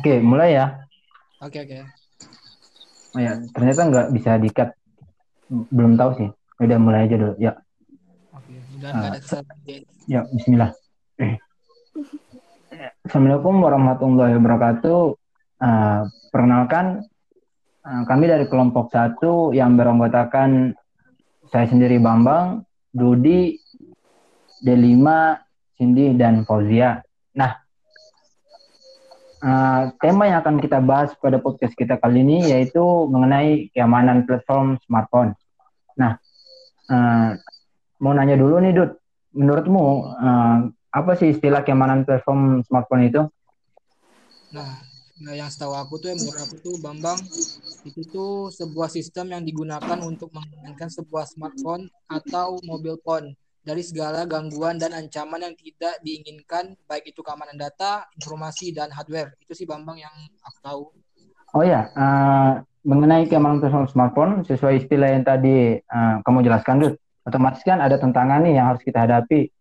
Oke, mulai ya. Oke. Oh ya, ternyata nggak bisa di-cut. Belum tahu sih. Udah mulai aja dulu, ya. Oke, udah nggak ada kesalahan. Ya, bismillah. Assalamualaikum warahmatullahi wabarakatuh. Perkenalkan, kami dari kelompok 1 yang beranggotakan saya sendiri Bambang, Dudi, D5, Cindy, dan Fauzia. Nah, tema yang akan kita bahas pada podcast kita kali ini yaitu mengenai keamanan platform smartphone. Nah, mau nanya dulu nih, Dut. Menurutmu, apa sih istilah keamanan platform smartphone itu? Nah, yang setahu aku tuh, Bambang, itu tuh sebuah sistem yang digunakan untuk mengamankan sebuah smartphone atau mobile phone dari segala gangguan dan ancaman yang tidak diinginkan, baik itu keamanan data, informasi, dan hardware. Itu sih Bambang yang aku tahu. Oh ya, mengenai keamanan platform smartphone, sesuai istilah yang tadi kamu jelaskan, Dut, otomatis kan ada tantangan nih yang harus kita hadapi.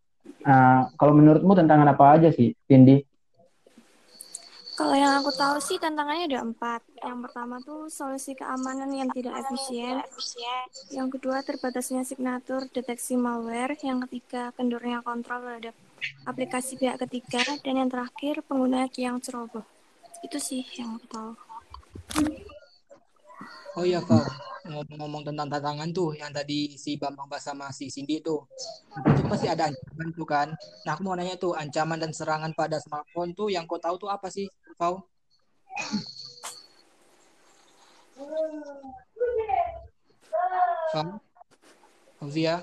Kalau menurutmu tantangan apa aja sih, Cindy? Kalau yang aku tahu sih tantangannya ada 4. Yang pertama tuh solusi keamanan yang tidak efisien. Yang kedua terbatasnya signatur deteksi malware. Yang ketiga kendornya kontrol terhadap aplikasi pihak ketiga. Dan yang terakhir pengguna yang ceroboh. Itu sih yang aku tahu. Oh iya, Pak. Ngomong-ngomong tentang tantangan tuh yang tadi si Bambang bahas sama si Cindy itu pasti ada ancaman tuh kan. Nah, aku mau nanya tuh ancaman dan serangan pada smartphone tuh yang kau tahu tuh apa sih, Pau? Fauzia?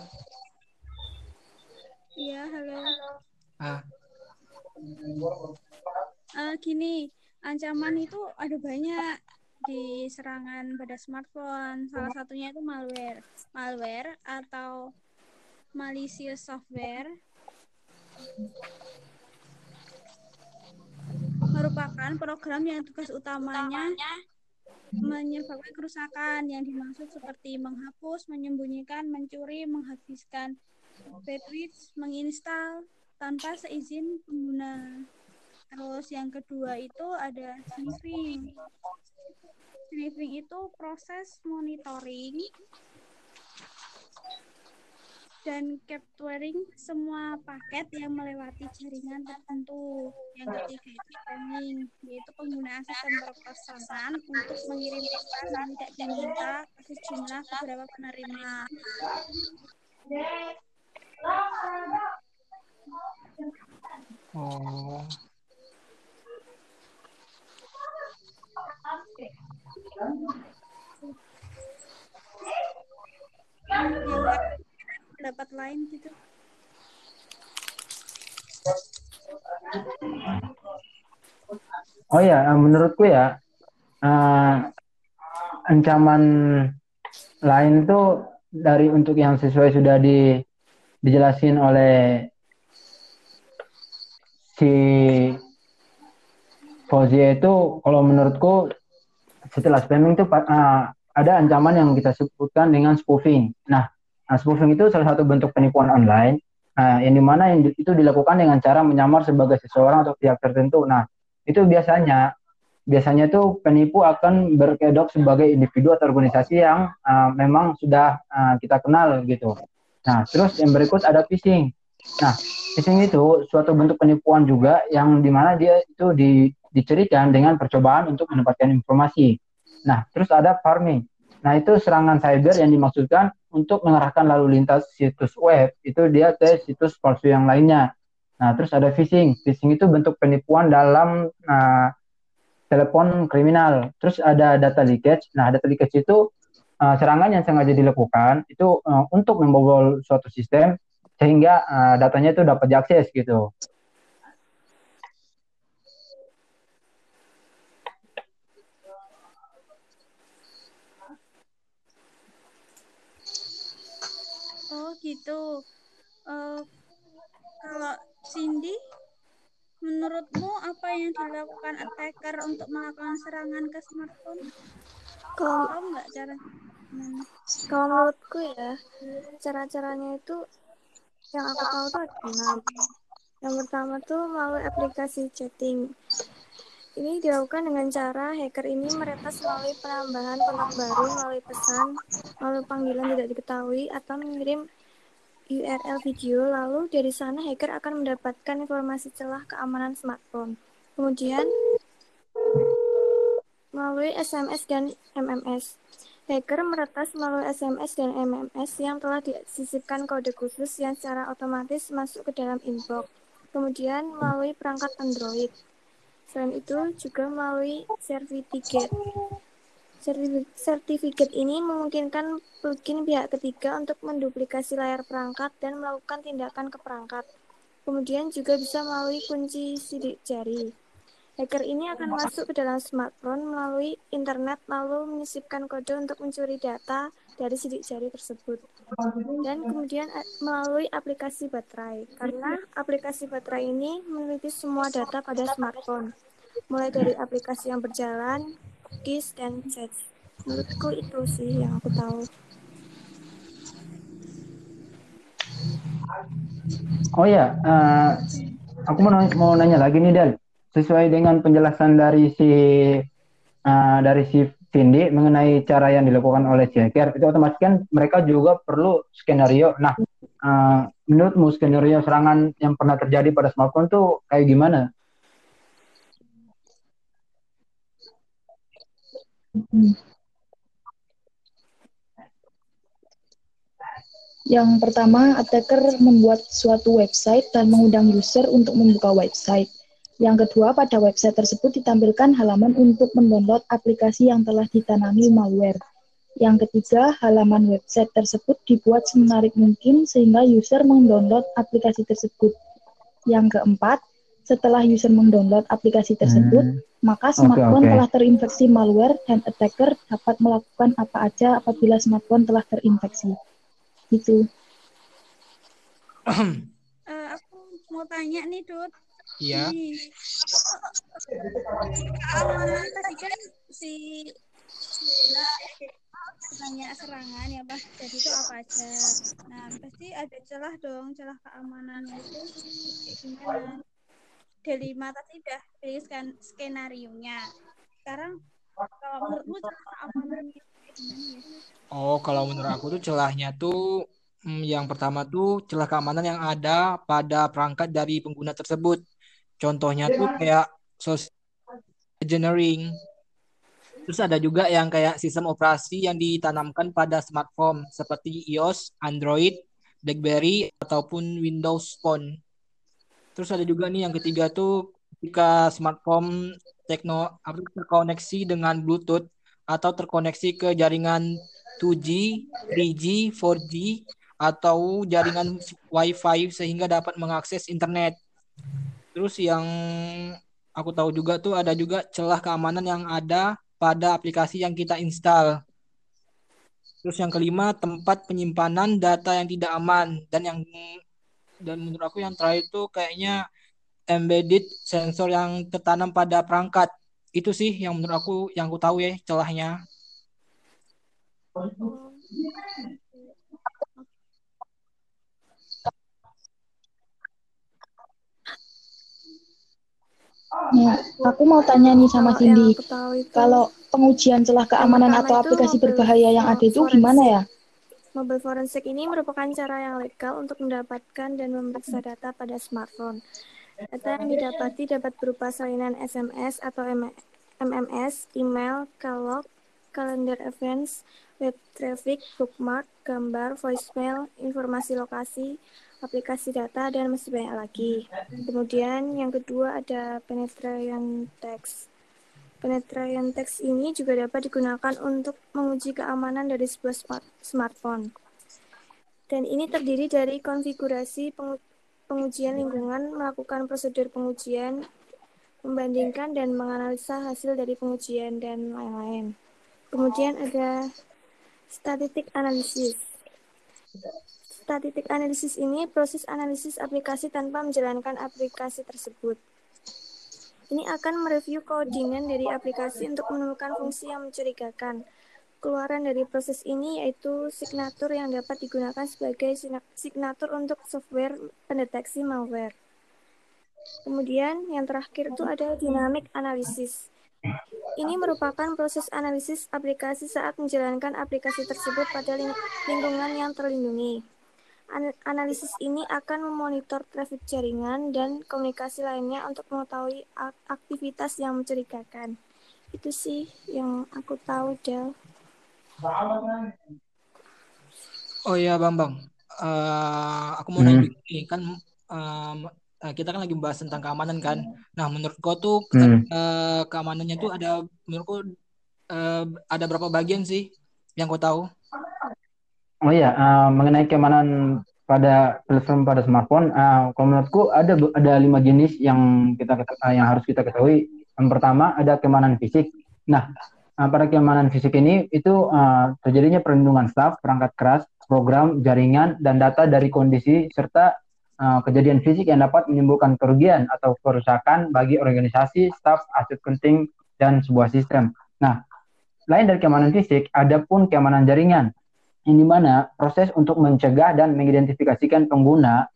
Iya, halo. Gini, ancaman itu ada banyak di serangan pada smartphone. Salah satunya itu malware. Malware atau malicious software merupakan program yang tugas utamanya menyebabkan kerusakan yang dimaksud seperti menghapus, menyembunyikan, mencuri, menghabiskan baterai, menginstal tanpa seizin pengguna. Terus yang kedua itu ada sniffing. Sniffing itu proses monitoring dan capturing semua paket yang melewati jaringan tertentu. Yang ketiga itu pharming, yaitu penggunaan sistem berpesan untuk mengirim pesan yang tidak diminta ke sejumlah beberapa penerima. Pendapat lain gitu. Oh ya, menurutku ya ancaman lain tuh dari untuk yang sesuai sudah dijelasin oleh si Fauzia itu. Kalau menurutku setelah spamming itu ada ancaman yang kita sebutkan dengan spoofing. Nah, spoofing itu salah satu bentuk penipuan online yang dimana itu dilakukan dengan cara menyamar sebagai seseorang atau pihak tertentu. Nah, itu biasanya tuh penipu akan berkedok sebagai individu atau organisasi yang memang sudah kita kenal gitu. Nah, terus yang berikut ada phishing. Nah, phishing itu suatu bentuk penipuan juga yang dimana dia itu dicirikan dengan percobaan untuk mendapatkan informasi. Nah, terus ada pharming. Nah, itu serangan cyber yang dimaksudkan untuk mengarahkan lalu lintas situs web itu dia ke situs palsu yang lainnya. Nah, terus ada phishing. Phishing itu bentuk penipuan dalam telepon kriminal. Terus ada data leakage. Nah, data leakage itu serangan yang sengaja dilakukan itu untuk membobol suatu sistem sehingga datanya itu dapat diakses gitu. Oh gitu. Kalau Cindy, menurutmu apa yang dilakukan attacker untuk melakukan serangan ke smartphone? Tahu nggak cara? Kalau menurutku ya, cara-caranya itu yang aku tahu tuh ada 6. Yang pertama tuh melalui aplikasi chatting. Ini dilakukan dengan cara hacker ini meretas melalui penambahan kontak baru melalui pesan, melalui panggilan tidak diketahui, atau mengirim URL video. Lalu dari sana hacker akan mendapatkan informasi celah keamanan smartphone. Kemudian melalui SMS dan MMS. Hacker meretas melalui SMS dan MMS yang telah disisipkan kode khusus yang secara otomatis masuk ke dalam inbox. Kemudian melalui perangkat Android. Selain itu juga melalui sertifikat. Sertifikat ini memungkinkan plugin pihak ketiga untuk menduplikasi layar perangkat dan melakukan tindakan ke perangkat. Kemudian juga bisa melalui kunci sidik jari. Hacker ini akan masuk ke dalam smartphone melalui internet lalu menyisipkan kode untuk mencuri data dari sidik jari tersebut. Dan kemudian melalui aplikasi baterai, karena aplikasi baterai ini memiliki semua data pada smartphone, mulai dari aplikasi yang berjalan, cookies, dan chat. Menurutku itu sih yang aku tahu. Oh ya, aku mau nanya lagi nih Del, sesuai dengan penjelasan dari si Cindy mengenai cara yang dilakukan oleh si hacker, itu otomatis kan mereka juga perlu skenario. Nah, menurutmu skenario serangan yang pernah terjadi pada smartphone tuh kayak gimana? Yang pertama, attacker membuat suatu website dan mengundang user untuk membuka website. Yang kedua, pada website tersebut ditampilkan halaman untuk mendownload aplikasi yang telah ditanami malware. Yang ketiga, halaman website tersebut dibuat semenarik mungkin sehingga user mendownload aplikasi tersebut. Yang keempat, setelah user mendownload aplikasi tersebut, maka smartphone telah terinfeksi malware dan attacker dapat melakukan apa aja apabila smartphone telah terinfeksi. Gitu. Aku mau tanya nih, Dut. Iya. Keamanan tadi kan nanya serangan ya Pak. Jadi itu apa aja? Nah pasti ada celah dong, celah keamanan itu gimana? Delima tadi udah pilih skenarionya. Sekarang kalau menurutmu celah keamanan gimana? Oh kalau menurut aku tuh celahnya tuh yang pertama tuh celah keamanan yang ada pada perangkat dari pengguna tersebut. Contohnya tuh kayak social engineering. Terus ada juga yang kayak sistem operasi yang ditanamkan pada smartphone seperti iOS, Android, Blackberry, ataupun Windows Phone. Terus ada juga nih yang ketiga tuh ketika smartphone terkoneksi dengan Bluetooth atau terkoneksi ke jaringan 2G, 3G, 4G, atau jaringan Wi-Fi sehingga dapat mengakses internet. Terus yang aku tahu juga tuh ada juga celah keamanan yang ada pada aplikasi yang kita install. Terus yang kelima, tempat penyimpanan data yang tidak aman. Dan menurut aku yang terakhir tuh kayaknya embedded sensor yang tertanam pada perangkat. Itu sih yang menurut aku yang aku tahu ya celahnya. Nah, aku mau tanya nih sama Cindy, kalau pengujian celah keamanan atau aplikasi berbahaya yang ada itu gimana ya? Mobile forensic ini merupakan cara yang legal untuk mendapatkan dan memeriksa data pada smartphone. Data yang didapati dapat berupa salinan SMS atau MMS, email, calog, kalender events, web traffic, bookmark, gambar, voicemail, informasi lokasi, aplikasi data, dan masih banyak lagi. Kemudian yang kedua ada penetration test. Penetration test ini juga dapat digunakan untuk menguji keamanan dari sebuah smartphone. Dan ini terdiri dari konfigurasi pengujian lingkungan, melakukan prosedur pengujian, membandingkan dan menganalisa hasil dari pengujian, dan lain-lain. Kemudian ada static analysis. Static analysis ini proses analisis aplikasi tanpa menjalankan aplikasi tersebut. Ini akan mereview codingan dari aplikasi untuk menemukan fungsi yang mencurigakan. Keluaran dari proses ini yaitu signatur yang dapat digunakan sebagai signatur untuk software pendeteksi malware. Kemudian yang terakhir itu ada dynamic analysis. Ini merupakan proses analisis aplikasi saat menjalankan aplikasi tersebut pada lingkungan yang terlindungi. Analisis ini akan memonitor trafik jaringan dan komunikasi lainnya untuk mengetahui aktivitas yang mencurigakan. Itu sih yang aku tahu, Del. Oh ya, Bambang, aku mau nanya nih, kan kita kan lagi membahas tentang keamanan kan. Nah, menurut kau tuh keamanannya tuh ada, menurutku ada berapa bagian sih yang kau tahu? Oh ya, mengenai keamanan pada platform pada smartphone, kalau menurutku ada 5 jenis yang harus kita ketahui. Yang pertama ada keamanan fisik. Nah, pada keamanan fisik ini itu terjadinya perlindungan staf, perangkat keras, program, jaringan, dan data dari kondisi serta kejadian fisik yang dapat menimbulkan kerugian atau kerusakan bagi organisasi, staf, aset penting, dan sebuah sistem. Nah, lain dari keamanan fisik, ada pun keamanan jaringan, yang dimana proses untuk mencegah dan mengidentifikasikan pengguna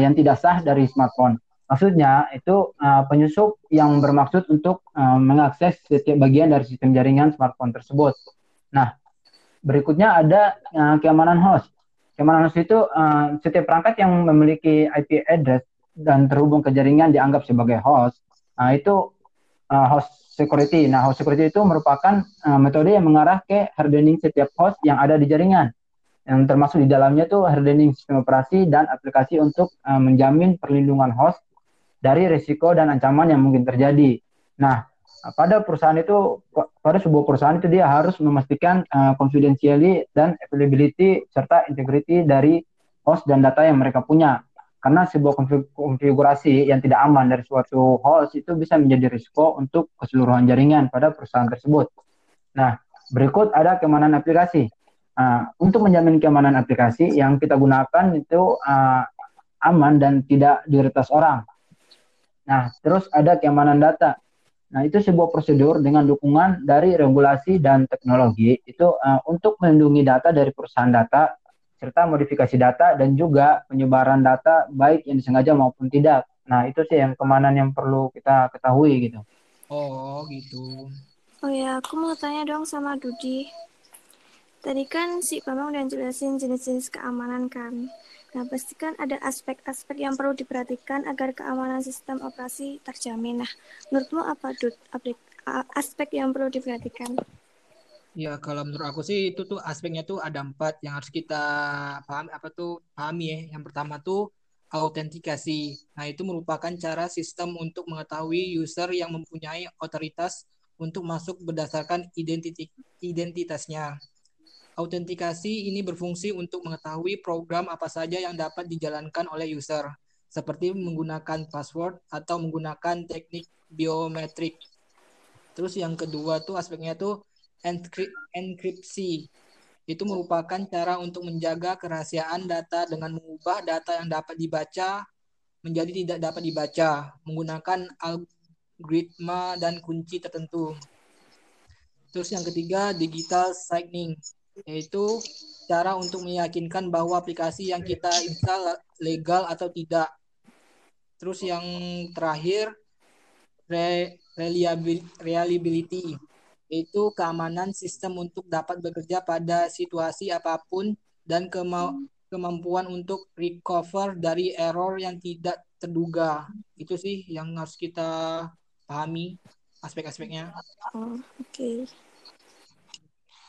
yang tidak sah dari smartphone. Maksudnya itu penyusup yang bermaksud untuk mengakses setiap bagian dari sistem jaringan smartphone tersebut. Nah, berikutnya ada keamanan host. Keamanan host itu setiap perangkat yang memiliki IP address dan terhubung ke jaringan dianggap sebagai host. Nah, itu host security. Nah, host security itu merupakan metode yang mengarah ke hardening setiap host yang ada di jaringan. Yang termasuk di dalamnya itu hardening sistem operasi dan aplikasi untuk menjamin perlindungan host dari risiko dan ancaman yang mungkin terjadi. Nah, pada sebuah perusahaan itu dia harus memastikan confidentiality dan availability serta integrity dari host dan data yang mereka punya. Karena sebuah konfigurasi yang tidak aman dari suatu host itu bisa menjadi risiko untuk keseluruhan jaringan pada perusahaan tersebut. Nah, berikut ada keamanan aplikasi. Untuk menjamin keamanan aplikasi yang kita gunakan itu aman dan tidak diretas orang. Nah, terus ada keamanan data. Nah, itu sebuah prosedur dengan dukungan dari regulasi dan teknologi itu untuk melindungi data dari perusahaan data, serta modifikasi data dan juga penyebaran data baik yang disengaja maupun tidak. Nah, itu sih yang keamanan yang perlu kita ketahui gitu. Oh, gitu. Oh ya, aku mau tanya dong sama Dudi. Tadi kan si Bambang udah jelasin jenis-jenis keamanan kan. Nah, pastikan ada aspek-aspek yang perlu diperhatikan agar keamanan sistem operasi terjamin. Nah, menurutmu apa, Dut, aspek yang perlu diperhatikan? Ya, kalau menurut aku sih itu tuh aspeknya tuh ada 4 yang harus kita pahami ya. Yang pertama tuh autentikasi. Nah, itu merupakan cara sistem untuk mengetahui user yang mempunyai otoritas untuk masuk berdasarkan identitasnya. Autentikasi ini berfungsi untuk mengetahui program apa saja yang dapat dijalankan oleh user, seperti menggunakan password atau menggunakan teknik biometrik. Terus yang kedua tuh aspeknya tuh enkripsi. Itu merupakan cara untuk menjaga kerahasiaan data dengan mengubah data yang dapat dibaca menjadi tidak dapat dibaca menggunakan algoritma dan kunci tertentu. Terus yang ketiga digital signing, yaitu cara untuk meyakinkan bahwa aplikasi yang kita install legal atau tidak. Terus yang terakhir reliability, yaitu keamanan sistem untuk dapat bekerja pada situasi apapun dan kemampuan untuk recover dari error yang tidak terduga. Itu sih yang harus kita pahami aspek-aspeknya. Oke.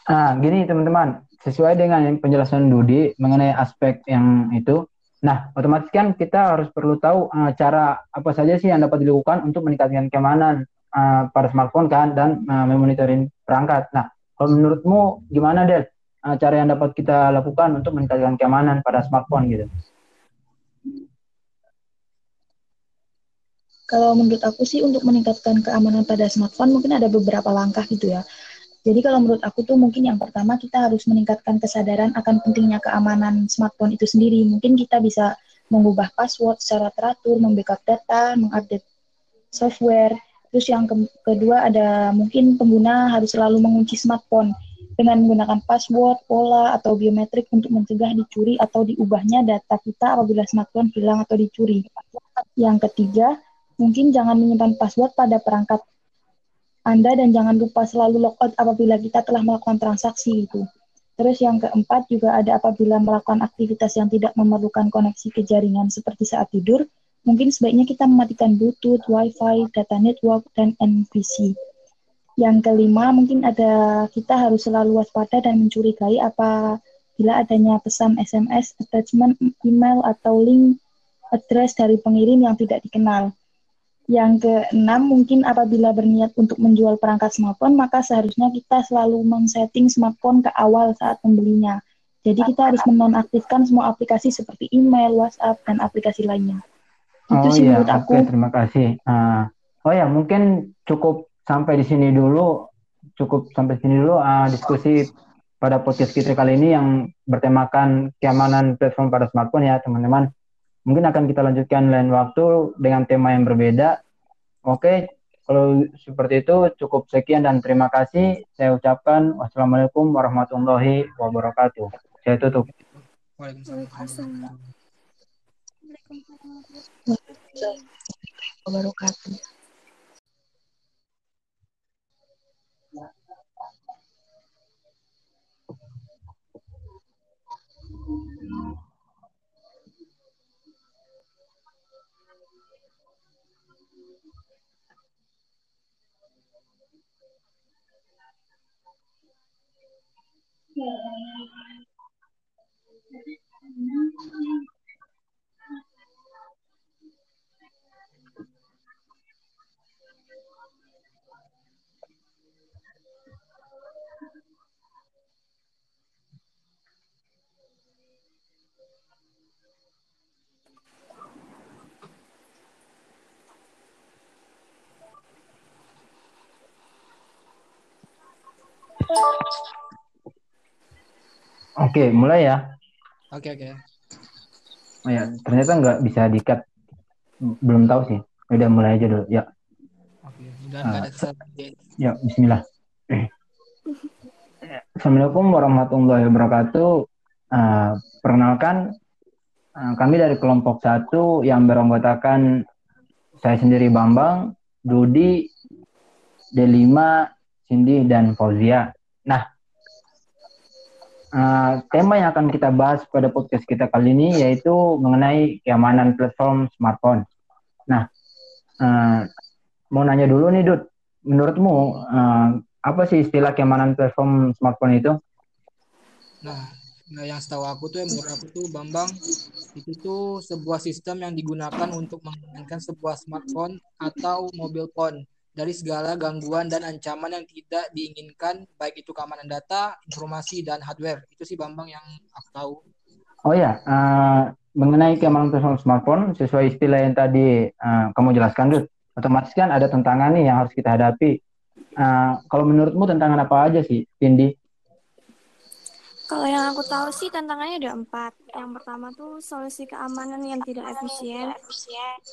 Nah, gini teman-teman, sesuai dengan penjelasan Dudi mengenai aspek yang itu, Nah, otomatis kan kita harus perlu tahu cara apa saja sih yang dapat dilakukan untuk meningkatkan keamanan pada smartphone kan, dan memonitoring perangkat. Nah, kalau menurutmu gimana, Del, cara yang dapat kita lakukan untuk meningkatkan keamanan pada smartphone gitu? Kalau menurut aku sih untuk meningkatkan keamanan pada smartphone mungkin ada beberapa langkah gitu ya. Jadi kalau menurut aku tuh mungkin yang pertama kita harus meningkatkan kesadaran akan pentingnya keamanan smartphone itu sendiri. Mungkin kita bisa mengubah password secara teratur, membackup data, mengupdate software. Terus yang kedua ada mungkin pengguna harus selalu mengunci smartphone dengan menggunakan password, pola, atau biometrik untuk mencegah dicuri atau diubahnya data kita apabila smartphone hilang atau dicuri. Yang ketiga, mungkin jangan menyimpan password pada perangkat Anda dan jangan lupa selalu logout apabila kita telah melakukan transaksi itu. Terus yang keempat juga ada apabila melakukan aktivitas yang tidak memerlukan koneksi ke jaringan seperti saat tidur, mungkin sebaiknya kita mematikan Bluetooth, Wi-Fi, data network, dan NFC. Yang kelima mungkin ada kita harus selalu waspada dan mencurigai apabila adanya pesan SMS, attachment, email, atau link address dari pengirim yang tidak dikenal. Yang keenam, mungkin apabila berniat untuk menjual perangkat smartphone, maka seharusnya kita selalu men-setting smartphone ke awal saat membelinya. Jadi kita harus menonaktifkan semua aplikasi seperti email, WhatsApp, dan aplikasi lainnya. Itu sih menurut aku. Okay, terima kasih. Mungkin cukup sampai di sini dulu diskusi pada podcast kita kali ini yang bertemakan keamanan platform pada smartphone ya, teman-teman. Mungkin akan kita lanjutkan lain waktu dengan tema yang berbeda. Oke, kalau seperti itu cukup sekian dan terima kasih. Saya ucapkan wassalamualaikum warahmatullahi wabarakatuh. Saya tutup. Waalaikumsalam warahmatullahi wabarakatuh. Oke, mulai ya. Oke. Oh ya, ternyata nggak bisa di-cut. Belum tahu sih. Udah mulai aja dulu, ya. Oke, udah nggak ada kesalahan. Ya, bismillah. Assalamualaikum warahmatullahi wabarakatuh. Perkenalkan, kami dari kelompok 1 yang beranggotakan saya sendiri Bambang, Dudi, D5, Cindy, dan Fauzia. Nah, tema yang akan kita bahas pada podcast kita kali ini yaitu mengenai keamanan platform smartphone. Nah, mau nanya dulu nih, Dut. Menurutmu, apa sih istilah keamanan platform smartphone itu? Nah, yang setahu aku tuh, Bambang, itu tuh sebuah sistem yang digunakan untuk mengamankan sebuah smartphone atau mobile phone dari segala gangguan dan ancaman yang tidak diinginkan, baik itu keamanan data, informasi, dan hardware. Itu sih Bambang yang aku tahu. Oh ya, mengenai keamanan platform smartphone, sesuai istilah yang tadi kamu jelaskan, Dut, otomatis kan ada tantangan nih yang harus kita hadapi. Kalau menurutmu tantangan apa aja sih, Cindy? Kalau yang aku tahu sih tantangannya ada 4. Yang pertama tuh solusi keamanan yang tidak efisien.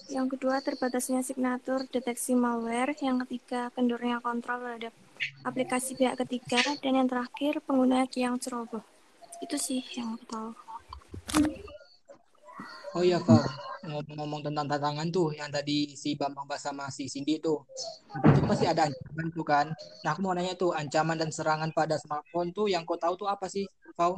Yang kedua terbatasnya signatur deteksi malware. Yang ketiga kendornya kontrol terhadap aplikasi pihak ketiga. Dan yang terakhir pengguna yang ceroboh. Itu sih yang aku tahu. Oh iya Pak, ngomong-ngomong tentang tantangan tuh yang tadi si Bambang bahas sama si Cindy tuh. Itu pasti ada ancaman tuh kan. Nah aku mau nanya tuh ancaman dan serangan pada smartphone tuh yang kau tahu tuh apa sih? Kau?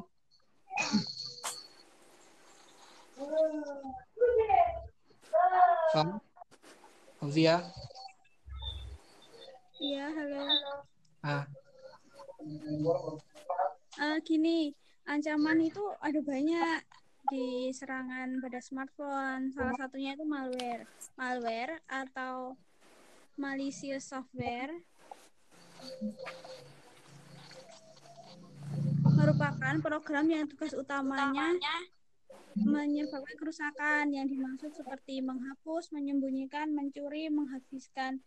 Fauzia? Iya, halo. Gini, ancaman itu ada banyak. seperti serangan pada smartphone. Salah satunya itu malware. Malware atau malicious software merupakan program yang tugas utamanya menyebabkan kerusakan yang dimaksud seperti menghapus, menyembunyikan, mencuri, menghabiskan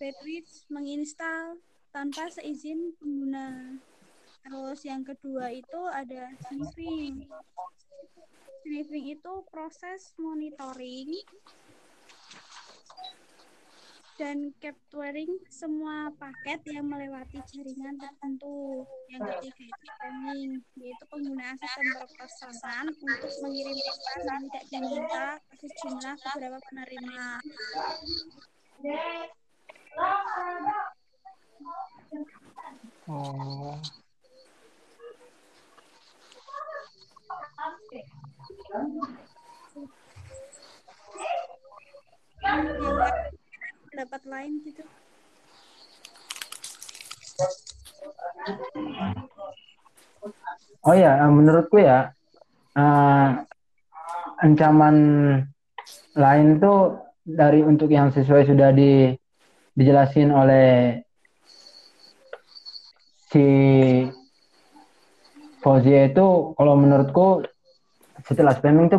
baterai, menginstal tanpa seizin pengguna. Terus yang kedua itu ada sniffing. Sniffing itu proses monitoring dan capturing semua paket yang melewati jaringan tertentu. Yang ketiga itu pharming, yaitu penggunaan sistem berpesan untuk mengirim pesan yang tidak diminta ke sejumlah beberapa penerima. Oh. Pendapat lain gitu. Oh ya, menurutku ya ancaman lain tuh dari untuk yang sesuai sudah dijelasin oleh si Fauzia itu, kalau menurutku setelah spamming itu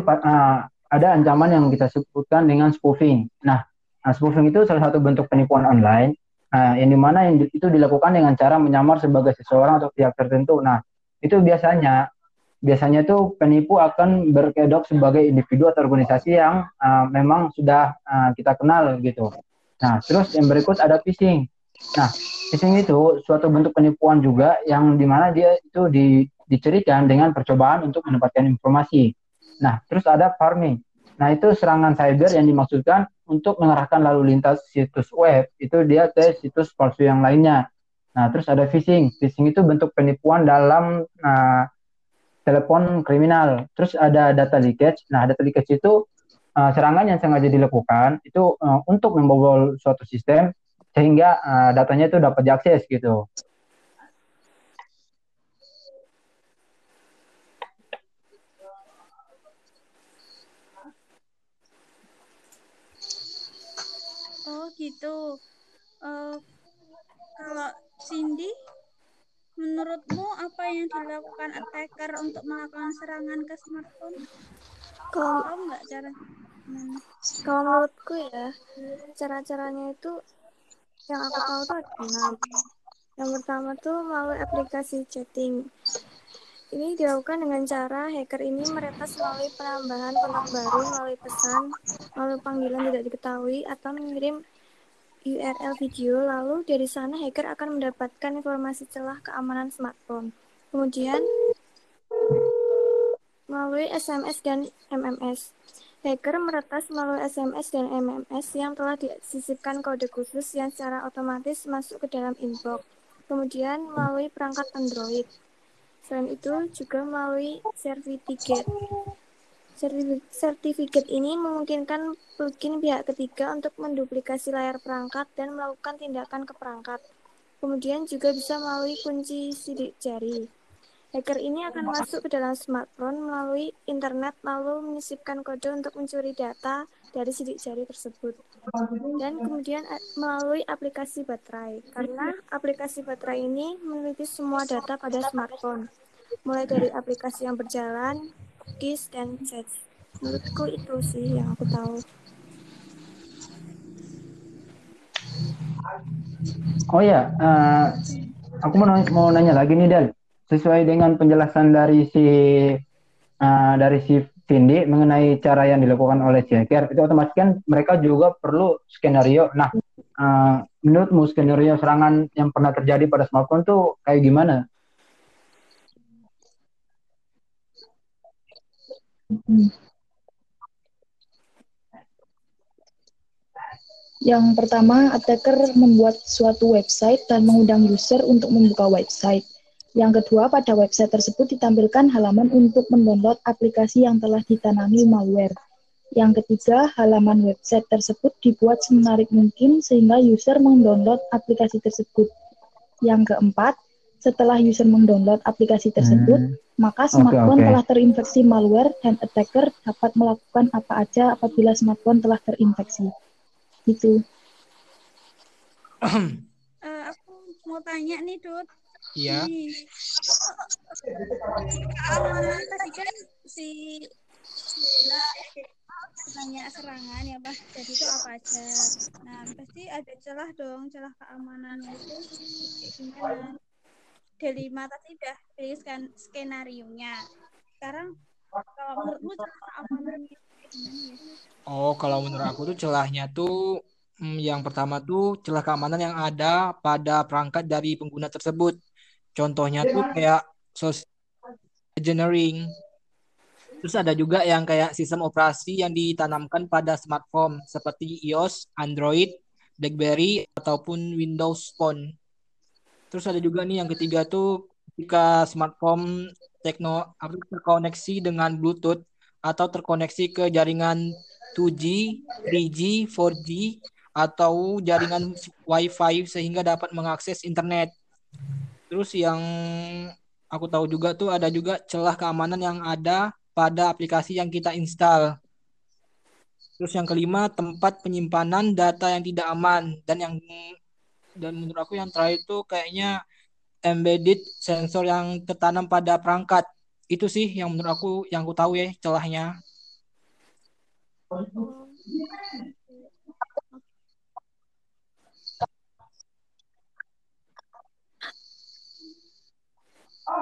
ada ancaman yang kita sebutkan dengan spoofing. Nah, spoofing itu salah satu bentuk penipuan online yang dimana itu dilakukan dengan cara menyamar sebagai seseorang atau pihak tertentu. Nah, itu biasanya itu penipu akan berkedok sebagai individu atau organisasi yang memang sudah kita kenal gitu. Nah, terus yang berikut ada phishing. Nah, phishing itu suatu bentuk penipuan juga yang dimana dia itu dicirikan dengan percobaan untuk mendapatkan informasi. Nah, terus ada pharming. Nah, itu serangan cyber yang dimaksudkan untuk mengarahkan lalu lintas situs web, itu dia ke situs palsu yang lainnya. Nah, terus ada phishing. Phishing itu bentuk penipuan dalam telepon kriminal. Terus ada data leakage. Nah, data leakage itu serangan yang sengaja dilakukan itu untuk membobol suatu sistem sehingga datanya itu dapat diakses gitu. Gitu. Kalau Cindy, menurutmu apa yang dilakukan attacker untuk melakukan serangan ke smartphone? Kalau nggak cara? Kalau menurutku ya, cara-caranya itu yang aku tahu tuh ada 6. Yang pertama tuh melalui aplikasi chatting. Ini dilakukan dengan cara hacker ini meretas melalui penambahan kontak baru melalui pesan, melalui panggilan tidak diketahui, atau mengirim URL video. Lalu dari sana hacker akan mendapatkan informasi celah keamanan smartphone. Kemudian melalui SMS dan MMS. Hacker meretas melalui SMS dan MMS yang telah disisipkan kode khusus yang secara otomatis masuk ke dalam inbox. Kemudian melalui perangkat Android. Selain itu juga melalui sertifikat. Sertifikat ini memungkinkan plugin pihak ketiga untuk menduplikasi layar perangkat dan melakukan tindakan ke perangkat. Kemudian juga bisa melalui kunci sidik jari. Hacker ini akan masuk ke dalam smartphone melalui internet lalu menyisipkan kode untuk mencuri data dari sidik jari tersebut. Dan kemudian melalui aplikasi baterai, karena aplikasi baterai ini memiliki semua data pada smartphone, mulai dari aplikasi yang berjalan, cookies, dan chat. Menurutku itu sih yang aku tahu. Oh ya, aku mau nanya lagi nih Del, sesuai dengan penjelasan dari si Cindy mengenai cara yang dilakukan oleh hacker, itu otomatis kan mereka juga perlu skenario. Nah, menurutmu skenario serangan yang pernah terjadi pada smartphone tuh kayak gimana? Yang pertama, attacker membuat suatu website dan mengundang user untuk membuka website. Yang kedua, pada website tersebut ditampilkan halaman untuk mendownload aplikasi yang telah ditanami malware. Yang ketiga, halaman website tersebut dibuat semenarik mungkin sehingga user mendownload aplikasi tersebut. Yang keempat, Setelah user mendownload aplikasi tersebut, maka smartphone telah terinfeksi malware dan attacker dapat melakukan apa aja apabila smartphone telah terinfeksi. Gitu. Aku mau tanya nih, Dut. Iya. Keamanan tadi kan nanya serangan ya, Pak. Jadi itu apa aja? Nah, pasti ada celah dong, celah keamanan itu gimana? Delima tadi udah pilih skenarionya. Sekarang kalau menurutmu celah keamanan itu gimana ya? Oh, kalau menurut aku tuh celahnya tuh yang pertama tuh celah keamanan yang ada pada perangkat dari pengguna tersebut. Contohnya tuh kayak social engineering. Terus ada juga yang kayak sistem operasi yang ditanamkan pada smartphone seperti iOS, Android, Blackberry, ataupun Windows Phone. Terus ada juga nih yang ketiga tuh jika smartphone terkoneksi dengan Bluetooth atau terkoneksi ke jaringan 2G, 3G, 4G, atau jaringan Wi-Fi sehingga dapat mengakses internet. Terus yang aku tahu juga tuh ada juga celah keamanan yang ada pada aplikasi yang kita install. Terus yang kelima, tempat penyimpanan data yang tidak aman, dan menurut aku yang terakhir itu kayaknya embedded sensor yang tertanam pada perangkat. Itu sih yang menurut aku yang aku tahu ya celahnya.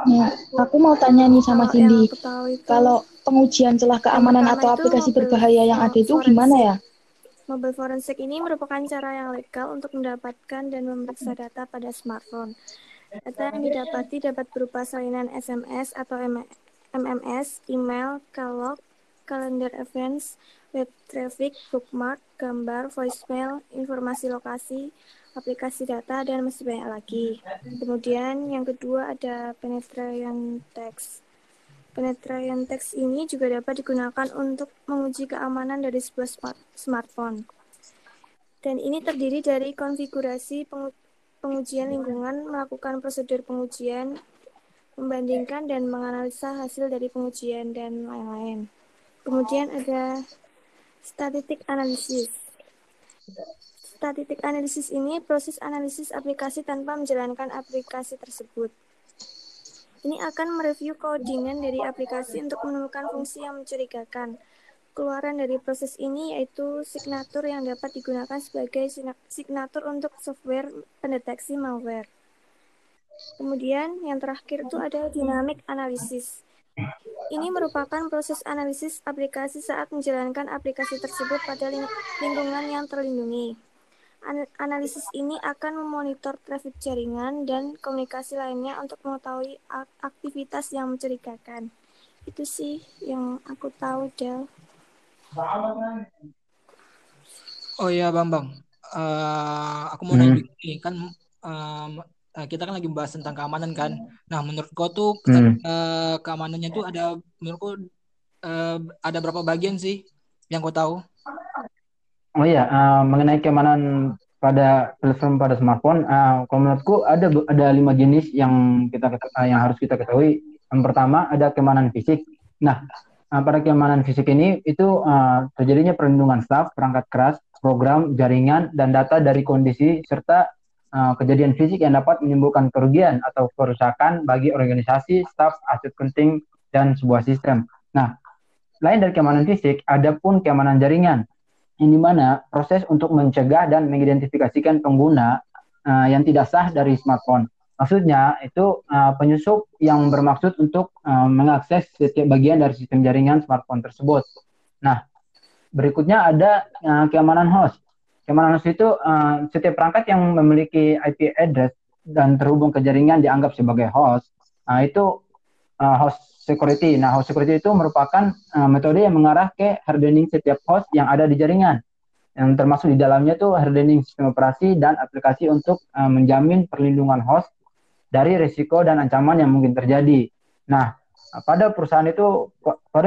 Nah, aku mau tanya nih sama Cindy, kalau pengujian celah keamanan atau aplikasi berbahaya yang ada itu gimana ya? Mobile forensic ini merupakan cara yang legal untuk mendapatkan dan memeriksa data pada smartphone. Data yang didapati dapat berupa salinan SMS atau MMS, email, calog, calendar events, web traffic, bookmark, gambar, voicemail, informasi lokasi, aplikasi data, dan masih banyak lagi. Kemudian yang kedua ada penetration test. Penetration test ini juga dapat digunakan untuk menguji keamanan dari sebuah smartphone. Dan ini terdiri dari konfigurasi pengujian lingkungan, melakukan prosedur pengujian, membandingkan dan menganalisa hasil dari pengujian, dan lain-lain. Kemudian ada static analysis. Static analysis ini proses analisis aplikasi tanpa menjalankan aplikasi tersebut. Ini akan mereview codingan dari aplikasi untuk menemukan fungsi yang mencurigakan. Keluaran dari proses ini yaitu signatur yang dapat digunakan sebagai signatur untuk software pendeteksi malware. Kemudian yang terakhir itu ada dynamic analysis. Ini merupakan proses analisis aplikasi saat menjalankan aplikasi tersebut pada lingkungan yang terlindungi. Analisis ini akan memonitor trafik jaringan dan komunikasi lainnya untuk mengetahui aktivitas yang mencurigakan. Itu sih yang aku tahu, Del. Oh ya, Bambang. Aku mau nanya ini kan. Kita kan lagi membahas tentang keamanan kan. Nah, menurut kau tuh keamanannya tuh ada, menurutku ada berapa bagian sih yang kau tahu? Oh iya, mengenai keamanan pada platform pada smartphone, kalau menurutku ada 5 jenis yang harus kita ketahui. Yang pertama ada keamanan fisik. Nah, pada keamanan fisik ini itu terjadinya perlindungan staf, perangkat keras, program, jaringan, dan data dari kondisi serta kejadian fisik yang dapat menimbulkan kerugian atau kerusakan bagi organisasi, staf, aset penting, dan sebuah sistem. Nah, lain dari keamanan fisik, ada pun keamanan jaringan, yang dimana proses untuk mencegah dan mengidentifikasikan pengguna yang tidak sah dari smartphone. Maksudnya, itu penyusup yang bermaksud untuk mengakses setiap bagian dari sistem jaringan smartphone tersebut. Nah, berikutnya ada keamanan host. Keamanan host itu setiap perangkat yang memiliki IP address dan terhubung ke jaringan dianggap sebagai host. Nah, itu host security. Nah, host security itu merupakan metode yang mengarah ke hardening setiap host yang ada di jaringan. Yang termasuk di dalamnya itu hardening sistem operasi dan aplikasi untuk menjamin perlindungan host dari risiko dan ancaman yang mungkin terjadi. Nah, pada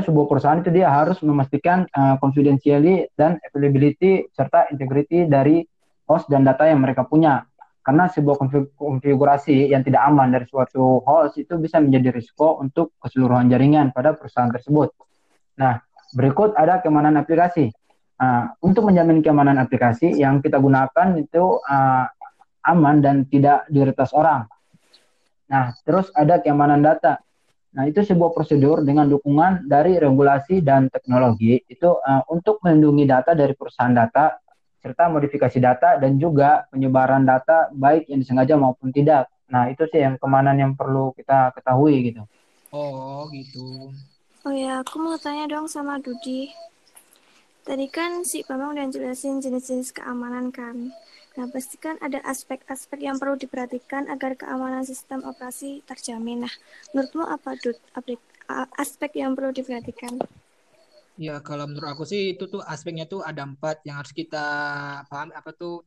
sebuah perusahaan itu dia harus memastikan confidentiality dan availability serta integrity dari host dan data yang mereka punya. Karena sebuah konfigurasi yang tidak aman dari suatu host itu bisa menjadi risiko untuk keseluruhan jaringan pada perusahaan tersebut. Nah, berikut ada keamanan aplikasi. Untuk menjamin keamanan aplikasi yang kita gunakan itu aman dan tidak diretas orang. Nah, terus ada keamanan data. Nah, itu sebuah prosedur dengan dukungan dari regulasi dan teknologi itu untuk melindungi data dari perusahaan data, serta modifikasi data dan juga penyebaran data baik yang disengaja maupun tidak. Nah, itu sih yang keamanan yang perlu kita ketahui gitu. Oh, gitu. Oh ya, aku mau tanya dong sama Dudi. Tadi kan si Bambang udah jelasin jenis-jenis keamanan kan. Nah, pastikan ada aspek-aspek yang perlu diperhatikan agar keamanan sistem operasi terjamin. Nah, menurutmu apa Dud, aspek yang perlu diperhatikan? Ya, kalau menurut aku sih itu tuh aspeknya tuh ada 4 yang harus kita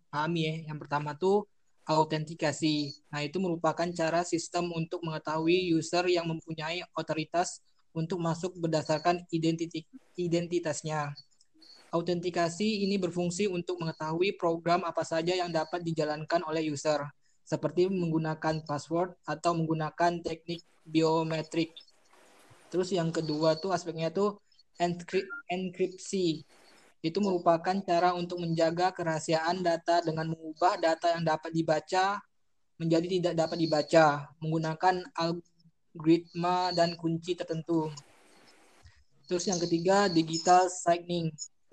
pahami ya. Yang pertama tuh autentikasi. Nah, itu merupakan cara sistem untuk mengetahui user yang mempunyai otoritas untuk masuk berdasarkan identitasnya. Autentikasi ini berfungsi untuk mengetahui program apa saja yang dapat dijalankan oleh user, seperti menggunakan password atau menggunakan teknik biometrik. Terus yang kedua tuh aspeknya tuh enkripsi. Itu merupakan cara untuk menjaga kerahasiaan data dengan mengubah data yang dapat dibaca menjadi tidak dapat dibaca menggunakan algoritma dan kunci tertentu. Terus yang ketiga, digital signing,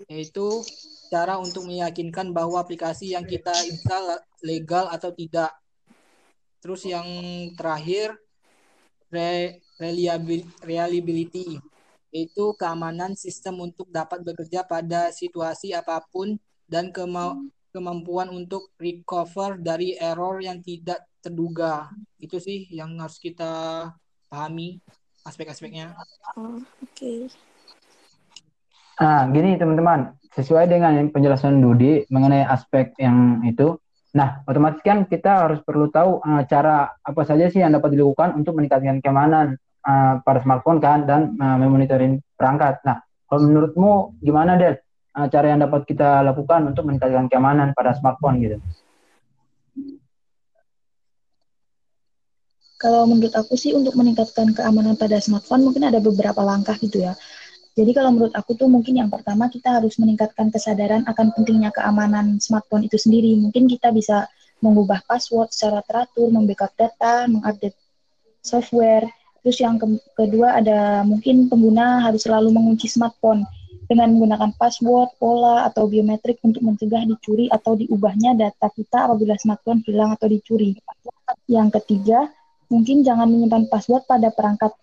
yaitu cara untuk meyakinkan bahwa aplikasi yang kita install legal atau tidak. Terus yang terakhir, reliability, yaitu keamanan sistem untuk dapat bekerja pada situasi apapun dan kemampuan untuk recover dari error yang tidak terduga. Itu sih yang harus kita pahami aspek-aspeknya. Oh, okay. Nah, gini teman-teman, sesuai dengan penjelasan Dudi mengenai aspek yang itu, nah, otomatis kan kita harus perlu tahu cara apa saja sih yang dapat dilakukan untuk meningkatkan keamanan pada smartphone kan, dan memonitoring perangkat. Nah, kalau menurutmu gimana Del cara yang dapat kita lakukan untuk meningkatkan keamanan pada smartphone gitu? Kalau menurut aku sih untuk meningkatkan keamanan pada smartphone mungkin ada beberapa langkah gitu ya. Jadi kalau menurut aku tuh mungkin yang pertama kita harus meningkatkan kesadaran akan pentingnya keamanan smartphone itu sendiri. Mungkin kita bisa mengubah password secara teratur, membackup data, mengupdate software. Terus yang kedua ada mungkin pengguna harus selalu mengunci smartphone dengan menggunakan password, pola, atau biometrik untuk mencegah dicuri atau diubahnya data kita apabila smartphone hilang atau dicuri. Yang ketiga, mungkin jangan menyimpan password pada perangkat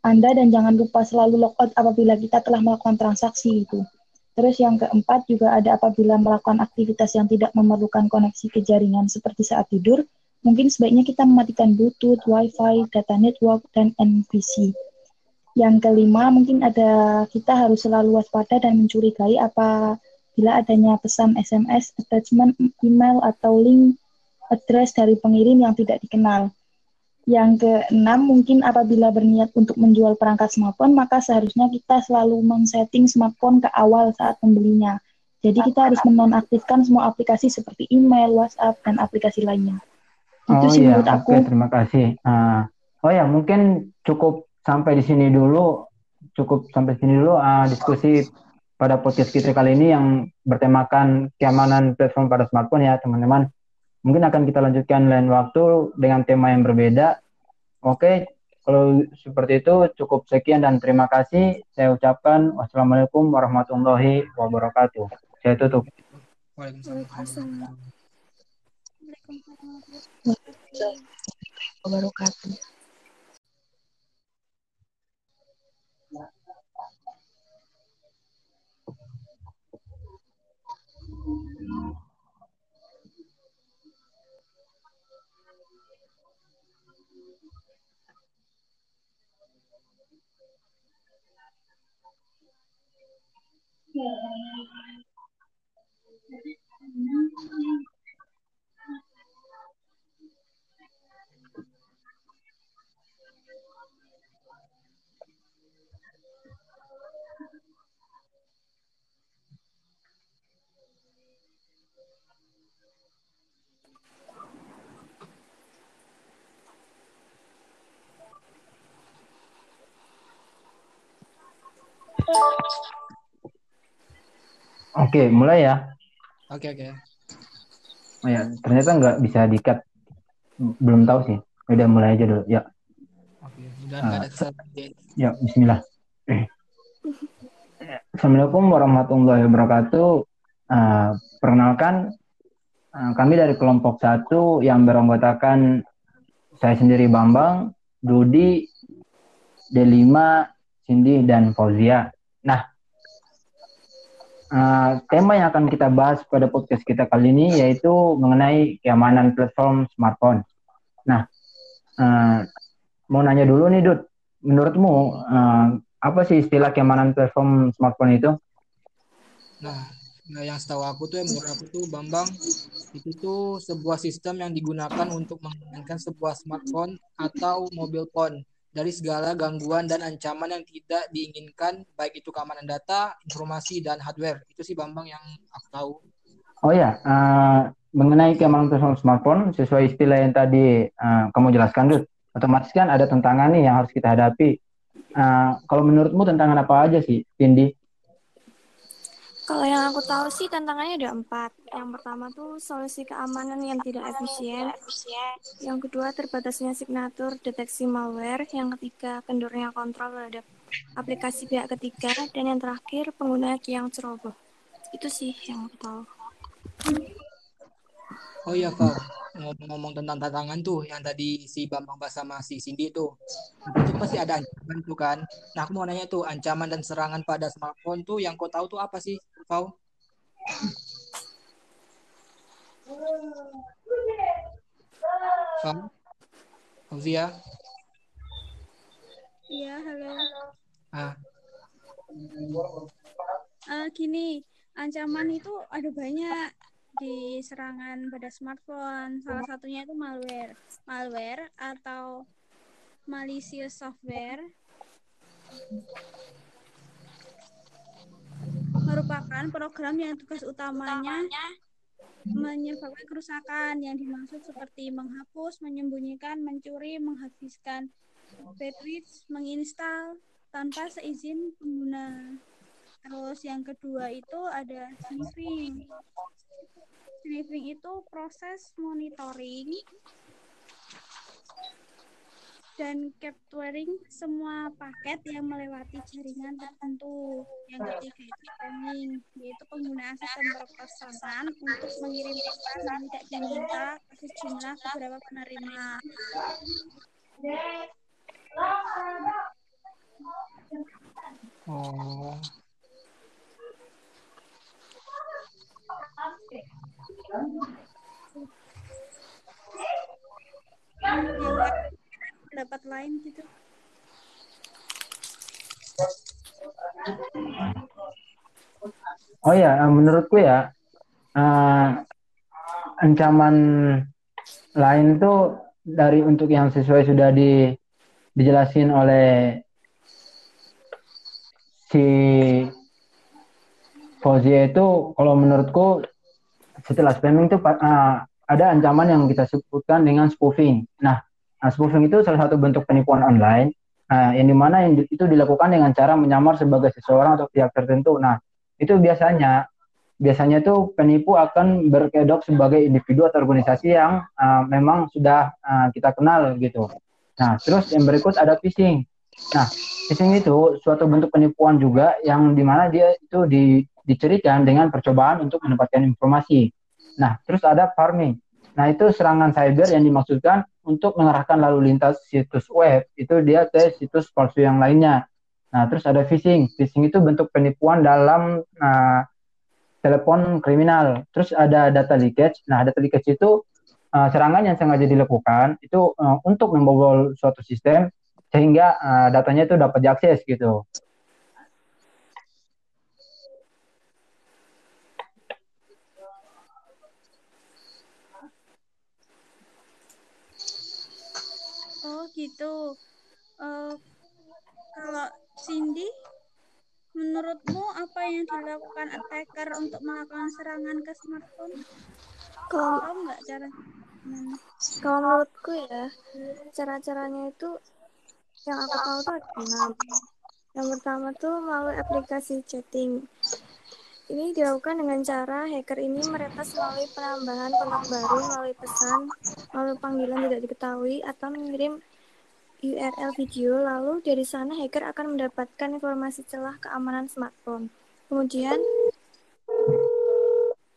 Anda dan jangan lupa selalu logout apabila kita telah melakukan transaksi itu. Terus yang keempat juga ada apabila melakukan aktivitas yang tidak memerlukan koneksi ke jaringan seperti saat tidur, mungkin sebaiknya kita mematikan Bluetooth, Wi-Fi, data network, dan NFC. Yang kelima, mungkin ada kita harus selalu waspada dan mencurigai apabila adanya pesan SMS, attachment, email, atau link address dari pengirim yang tidak dikenal. Yang keenam, mungkin apabila berniat untuk menjual perangkat smartphone, maka seharusnya kita selalu men-setting smartphone ke awal saat membelinya. Jadi kita harus menonaktifkan semua aplikasi seperti email, WhatsApp, dan aplikasi lainnya. Itu sih menurut aku. Terima kasih. Mungkin cukup sampai di sini dulu diskusi pada podcast kita kali ini yang bertemakan keamanan platform pada smartphone ya teman-teman. Mungkin akan kita lanjutkan lain waktu dengan tema yang berbeda. Oke, kalau seperti itu cukup sekian dan terima kasih. Saya ucapkan wassalamualaikum warahmatullahi wabarakatuh. Saya tutup. Waalaikumsalam. Wabarakatuh. Oke, mulai ya. Oke. Oh ya, ternyata nggak bisa di-cut. Belum tahu sih. Udah mulai aja dulu, ya. Oke, udah nggak ada kesalahan. Ya, bismillah. Assalamualaikum warahmatullahi wabarakatuh. Perkenalkan, kami dari kelompok 1 yang beranggotakan saya sendiri Bambang, Dudi, D5, Cindy, dan Fauzia. Nah, tema yang akan kita bahas pada podcast kita kali ini yaitu mengenai keamanan platform smartphone. Nah, mau nanya dulu nih Dud, menurutmu apa sih istilah keamanan platform smartphone itu? Nah, yang setahu aku tuh, Bambang, itu tuh sebuah sistem yang digunakan untuk mengamankan sebuah smartphone atau mobile phone dari segala gangguan dan ancaman yang tidak diinginkan, baik itu keamanan data, informasi, dan hardware. Itu sih Bambang yang aku tahu. Oh ya, mengenai keamanan platform smartphone, sesuai istilah yang tadi kamu jelaskan, Dut, otomatis kan ada tantangan nih yang harus kita hadapi. Kalau menurutmu tantangan apa aja sih, Cindy? Kalau yang aku tahu sih tantangannya ada 4. Yang pertama tuh solusi keamanan yang tidak efisien. Yang kedua terbatasnya signatur deteksi malware. Yang ketiga kendornya kontrol terhadap aplikasi pihak ketiga. Dan yang terakhir pengguna yang ceroboh. Itu sih yang aku tahu. Oh iya Pak, ngomong-ngomong tentang tantangan tuh yang tadi si Bambang bahas sama si Cindy tuh. Itu pasti ada ancaman tuh kan. Nah aku mau nanya tuh, ancaman dan serangan pada smartphone tuh yang kau tahu tuh apa sih? Kau? Fauzia? Iya, halo. Gini, ancaman itu ada banyak di serangan pada smartphone. Salah satunya itu malware. Malware atau malicious software merupakan program yang tugas utamanya menyebabkan kerusakan yang dimaksud seperti menghapus, menyembunyikan, mencuri, menghabiskan baterai, menginstal tanpa seizin pengguna. Terus yang kedua itu ada sniffing. Sniffing itu proses monitoring dan capturing semua paket yang melewati jaringan tertentu. Yang ketiga itu pharming, yaitu penggunaan sistem berpesan untuk mengirim pesan yang tidak diminta ke sejumlah beberapa penerima. Pendapat lain gitu. Oh ya, menurutku ya ancaman lain tuh dari untuk yang sesuai sudah dijelasin oleh si Fauzia itu. Kalau menurutku setelah spamming itu ada ancaman yang kita sebutkan dengan spoofing. Nah, spoofing itu salah satu bentuk penipuan online yang dimana itu dilakukan dengan cara menyamar sebagai seseorang atau pihak tertentu. Nah, itu biasanya itu penipu akan berkedok sebagai individu atau organisasi yang memang sudah kita kenal gitu. Nah, terus yang berikut ada phishing. Nah, phishing itu suatu bentuk penipuan juga yang dimana dia itu dicirikan dengan percobaan untuk mendapatkan informasi. Nah, terus ada pharming. Nah, itu serangan cyber yang dimaksudkan untuk mengarahkan lalu lintas situs web itu dia ke situs palsu yang lainnya. Nah, terus ada phishing. Phishing itu bentuk penipuan dalam telepon kriminal. Terus ada data leakage. Nah, data leakage itu serangan yang sengaja dilakukan itu untuk membobol suatu sistem sehingga datanya itu dapat diakses gitu. Gitu. Kalau Cindy, menurutmu apa yang dilakukan attacker untuk melakukan serangan ke smartphone? Tahu nggak cara? Kalau menurutku ya, cara-caranya itu yang aku tahu tuh ada 6. Yang pertama tuh melalui aplikasi chatting. Ini dilakukan dengan cara hacker ini meretas melalui penambahan kontak baru, melalui pesan, melalui panggilan tidak diketahui, atau mengirim URL video. Lalu dari sana hacker akan mendapatkan informasi celah keamanan smartphone. Kemudian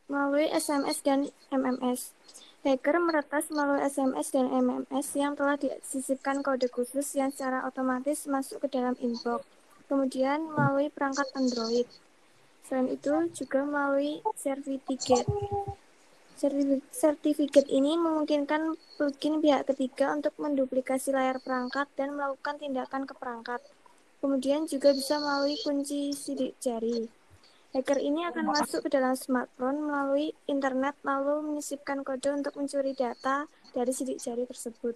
melalui SMS dan MMS. Hacker meretas melalui SMS dan MMS yang telah disisipkan kode khusus yang secara otomatis masuk ke dalam inbox. Kemudian melalui perangkat Android. Selain itu juga melalui sertifikat. Sertifikat ini memungkinkan plugin pihak ketiga untuk menduplikasi layar perangkat dan melakukan tindakan ke perangkat. Kemudian juga bisa melalui kunci sidik jari. Hacker ini akan masuk ke dalam smartphone melalui internet lalu menyisipkan kode untuk mencuri data dari sidik jari tersebut.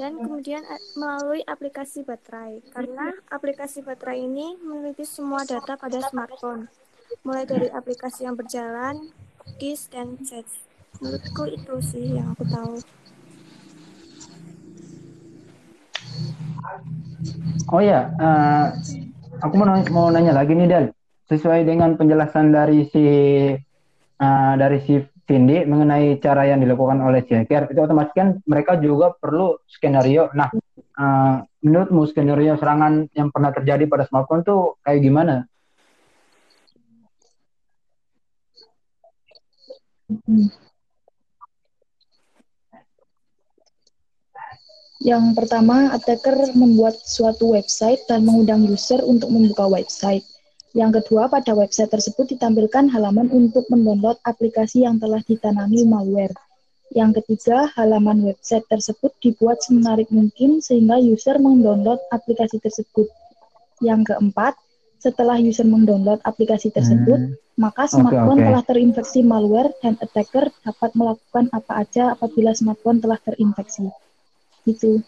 Dan kemudian melalui aplikasi baterai. Karena aplikasi baterai ini memiliki semua data pada smartphone, mulai dari aplikasi yang berjalan, cookies, dan chat. Menurutku itu sih yang aku tahu. Oh ya, aku mau nanya lagi nih, Del. Sesuai dengan penjelasan dari si Cindy mengenai cara yang dilakukan oleh si hacker, itu otomatis kan mereka juga perlu skenario. Nah, menurutmu skenario serangan yang pernah terjadi pada smartphone tuh kayak gimana? Yang pertama, attacker membuat suatu website dan mengundang user untuk membuka website. Yang kedua, pada website tersebut ditampilkan halaman untuk mendownload aplikasi yang telah ditanami malware. Yang ketiga, halaman website tersebut dibuat semenarik mungkin sehingga user mendownload aplikasi tersebut. Yang keempat, setelah user mendownload aplikasi tersebut, maka smartphone telah terinfeksi malware dan attacker dapat melakukan apa aja apabila smartphone telah terinfeksi. Gitu.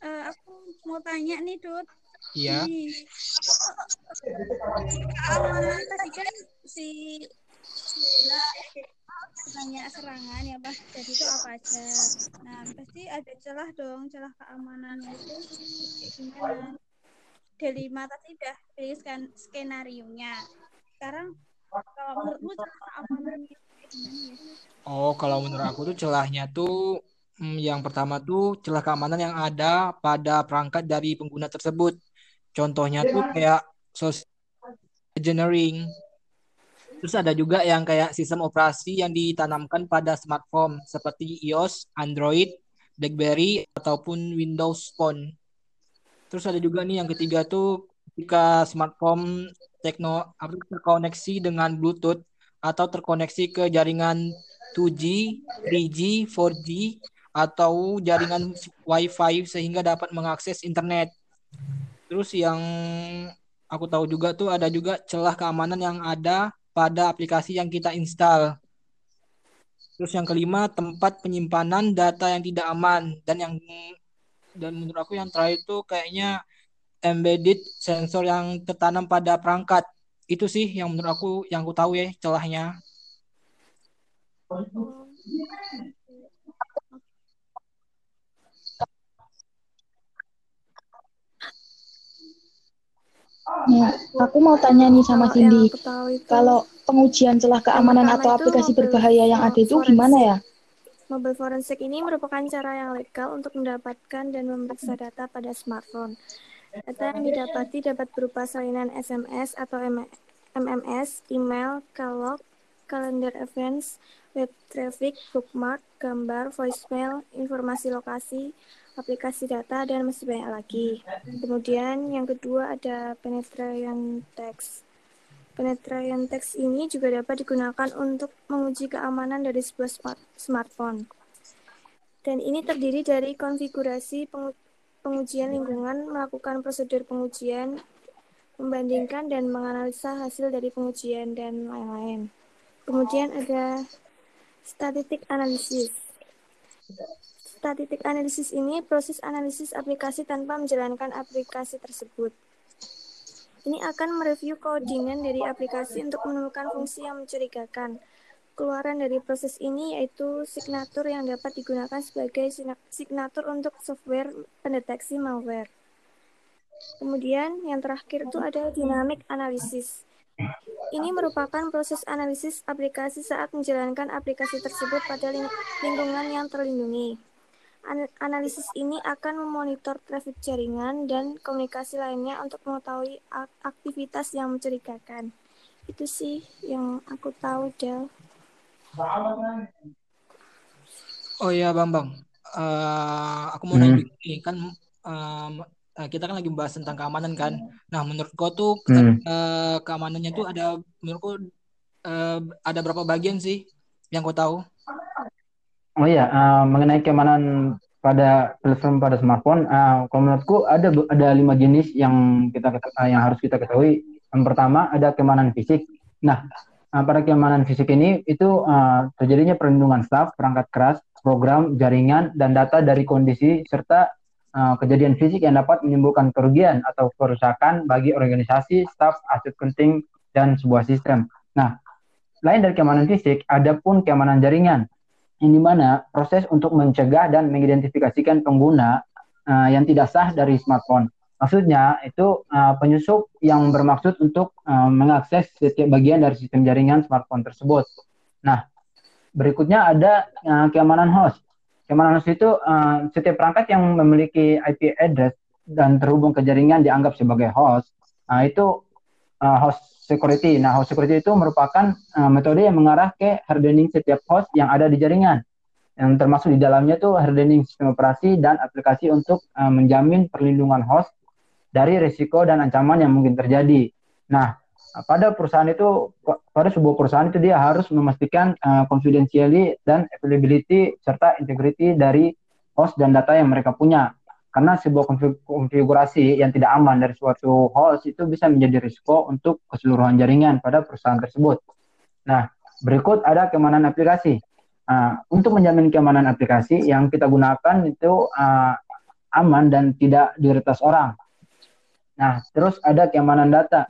Aku mau tanya nih, Dut. Iya. Awalnya tadi kan nanya serangan ya, Pak. Jadi itu apa aja? Nah, pasti ada celah dong, celah keamanan itu gimana? Delima tadi udah beri skenarionya. Sekarang kalau menurutmu celah keamanannya gimana? Oh, kalau menurut aku tuh celahnya tuh yang pertama tuh celah keamanan yang ada pada perangkat dari pengguna tersebut. Contohnya tuh kayak social engineering. Terus ada juga yang kayak sistem operasi yang ditanamkan pada smartphone seperti iOS, Android, Blackberry, ataupun Windows Phone. Terus ada juga nih yang ketiga tuh ketika smartphone terkoneksi dengan Bluetooth atau terkoneksi ke jaringan 2G, 3G, 4G, atau jaringan Wi-Fi sehingga dapat mengakses internet. Terus yang aku tahu juga tuh ada juga celah keamanan yang ada pada aplikasi yang kita install. Terus yang kelima, tempat penyimpanan data yang tidak aman, dan menurut aku yang terakhir tuh kayaknya embedded sensor yang tertanam pada perangkat. Itu sih yang menurut aku yang aku tahu ya celahnya. Nah, aku mau tanya nih sama Cindy, kalau pengujian celah keamanan atau aplikasi berbahaya yang ada itu gimana ya? Mobile forensic ini merupakan cara yang legal untuk mendapatkan dan memeriksa data pada smartphone. Data yang didapati dapat berupa salinan SMS atau MMS, email, calog, kalender events, web traffic, bookmark, gambar, voicemail, informasi lokasi, aplikasi data, dan masih banyak lagi. Kemudian yang kedua ada penetration test. Penetration test ini juga dapat digunakan untuk menguji keamanan dari sebuah smartphone. Dan ini terdiri dari konfigurasi pengujian lingkungan, melakukan prosedur pengujian, membandingkan dan menganalisa hasil dari pengujian, dan lain-lain. Kemudian ada static analysis. Static analysis ini proses analisis aplikasi tanpa menjalankan aplikasi tersebut. Ini akan mereview codingan dari aplikasi untuk menemukan fungsi yang mencurigakan. Keluaran dari proses ini yaitu signatur yang dapat digunakan sebagai signatur untuk software pendeteksi malware. Kemudian yang terakhir itu ada dynamic analysis. Ini merupakan proses analisis aplikasi saat menjalankan aplikasi tersebut pada lingkungan yang terlindungi. Analisis ini akan memonitor trafik jaringan dan komunikasi lainnya untuk mengetahui aktivitas yang mencurigakan. Itu sih yang aku tahu, Del. Oh iya, Bambang. Aku mau nanya nih, kan kita kan lagi membahas tentang keamanan kan. Nah, menurut kau tuh keamanannya tuh ada, menurutku ada berapa bagian sih yang kau tahu? Oh iya, mengenai keamanan pada platform pada smartphone, kalau menurutku ada 5 jenis yang harus kita ketahui. Yang pertama ada keamanan fisik. Nah, pada keamanan fisik ini itu terjadinya perlindungan staf, perangkat keras, program, jaringan, dan data dari kondisi serta kejadian fisik yang dapat menimbulkan kerugian atau kerusakan bagi organisasi, staf, aset penting, dan sebuah sistem. Nah, lain dari keamanan fisik, ada pun keamanan jaringan, yang dimana proses untuk mencegah dan mengidentifikasikan pengguna yang tidak sah dari smartphone. Maksudnya, itu penyusup yang bermaksud untuk mengakses setiap bagian dari sistem jaringan smartphone tersebut. Nah, berikutnya ada keamanan host. Keamanan host itu setiap perangkat yang memiliki IP address dan terhubung ke jaringan dianggap sebagai host. Itu host security. Nah, host security itu merupakan metode yang mengarah ke hardening setiap host yang ada di jaringan. Yang termasuk di dalamnya itu hardening sistem operasi dan aplikasi untuk menjamin perlindungan host dari risiko dan ancaman yang mungkin terjadi. Nah, pada sebuah perusahaan itu dia harus memastikan confidentiality dan availability serta integrity dari host dan data yang mereka punya. Karena sebuah konfigurasi yang tidak aman dari suatu host itu bisa menjadi risiko untuk keseluruhan jaringan pada perusahaan tersebut. Nah, berikut ada keamanan aplikasi. Untuk menjamin keamanan aplikasi yang kita gunakan itu aman dan tidak diretas orang. Nah, terus ada keamanan data.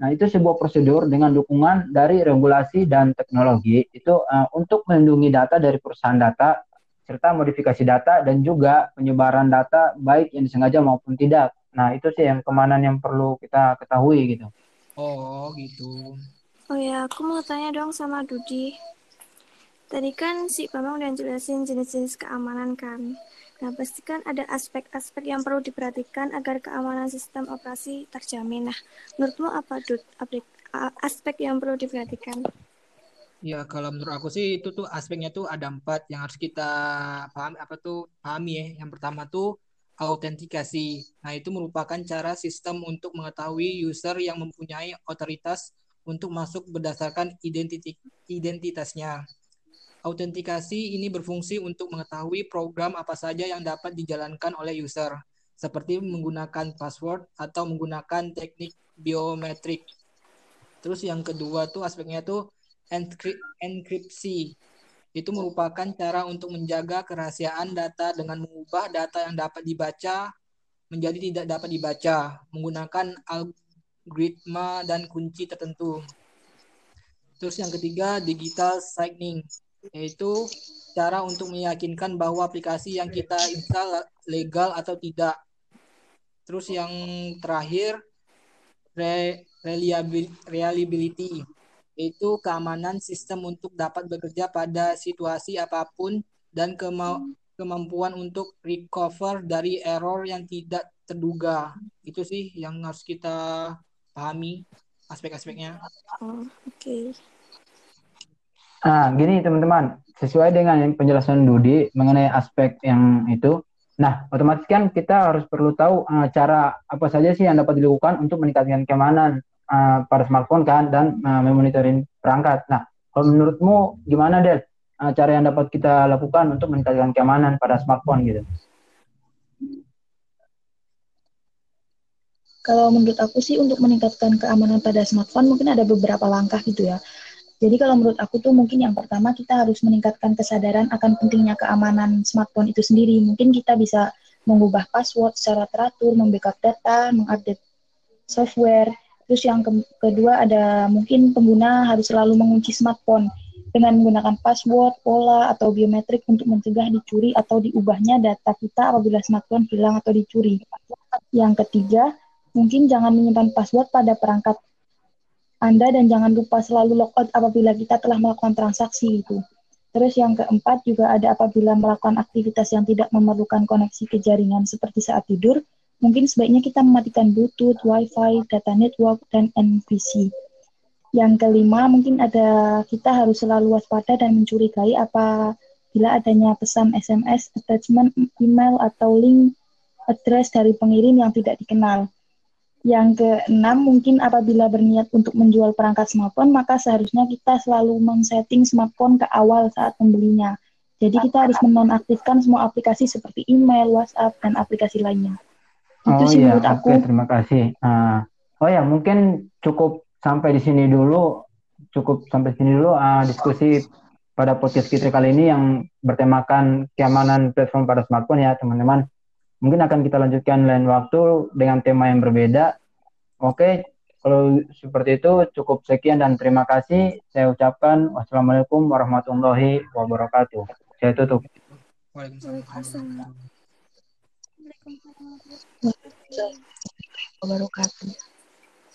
Nah, itu sebuah prosedur dengan dukungan dari regulasi dan teknologi itu untuk melindungi data dari perusahaan data, serta modifikasi data dan juga penyebaran data baik yang disengaja maupun tidak. Nah, itu sih yang keamanan yang perlu kita ketahui gitu. Oh, gitu. Oh ya, aku mau tanya dong sama Dudi. Tadi kan si Bambang udah jelasin jenis-jenis keamanan kan. Nah, pastikan ada aspek-aspek yang perlu diperhatikan agar keamanan sistem operasi terjamin. Nah, menurutmu apa, Dut, aspek yang perlu diperhatikan? Ya, kalau menurut aku sih itu tuh aspeknya tuh ada 4 yang harus kita pahami ya. Yang pertama tuh autentikasi. Nah, itu merupakan cara sistem untuk mengetahui user yang mempunyai otoritas untuk masuk berdasarkan identitasnya. Autentikasi ini berfungsi untuk mengetahui program apa saja yang dapat dijalankan oleh user, seperti menggunakan password atau menggunakan teknik biometrik. Terus yang kedua tuh aspeknya tuh enkripsi. Itu merupakan cara untuk menjaga kerahasiaan data dengan mengubah data yang dapat dibaca menjadi tidak dapat dibaca menggunakan algoritma dan kunci tertentu. Terus yang ketiga, digital signing, yaitu cara untuk meyakinkan bahwa aplikasi yang kita install legal atau tidak. Terus yang terakhir, reliability, yaitu keamanan sistem untuk dapat bekerja pada situasi apapun dan kemampuan untuk recover dari error yang tidak terduga. Itu sih yang harus kita pahami aspek-aspeknya. Oh, okay. Nah, gini teman-teman, sesuai dengan penjelasan Dudi mengenai aspek yang itu, nah, otomatis kan kita harus perlu tahu cara apa saja sih yang dapat dilakukan untuk meningkatkan keamanan pada smartphone kan, dan memonitoring perangkat. Nah, kalau menurutmu gimana, Del, cara yang dapat kita lakukan untuk meningkatkan keamanan pada smartphone gitu? Kalau menurut aku sih untuk meningkatkan keamanan pada smartphone mungkin ada beberapa langkah gitu ya. Jadi kalau menurut aku tuh mungkin yang pertama kita harus meningkatkan kesadaran akan pentingnya keamanan smartphone itu sendiri. Mungkin kita bisa mengubah password secara teratur, membackup data, mengupdate software. Terus yang kedua ada mungkin pengguna harus selalu mengunci smartphone dengan menggunakan password, pola, atau biometrik untuk mencegah dicuri atau diubahnya data kita apabila smartphone hilang atau dicuri. Yang ketiga, Mungkin jangan menyimpan password pada perangkat Anda dan jangan lupa selalu logout apabila kita telah melakukan transaksi itu. Terus yang keempat juga ada apabila melakukan aktivitas yang tidak memerlukan koneksi ke jaringan seperti saat tidur, mungkin sebaiknya kita mematikan Bluetooth, Wi-Fi, data network, dan NFC. Yang kelima mungkin ada kita harus selalu waspada dan mencurigai apabila adanya pesan SMS, attachment, email, atau link address dari pengirim yang tidak dikenal. Yang keenam, mungkin apabila berniat untuk menjual perangkat smartphone, maka seharusnya kita selalu men-setting smartphone ke awal saat membelinya. Jadi kita harus menonaktifkan semua aplikasi seperti email, WhatsApp, dan aplikasi lainnya. Itu sih menurut aku. Oke, terima kasih. Mungkin cukup sampai di sini dulu. Diskusi pada podcast kita kali ini yang bertemakan keamanan platform pada smartphone ya, teman-teman. Mungkin akan kita lanjutkan lain waktu dengan tema yang berbeda. Oke, kalau seperti itu cukup sekian dan terima kasih. Saya ucapkan wassalamualaikum warahmatullahi wabarakatuh. Saya tutup. Waalaikumsalam warahmatullahi wabarakatuh.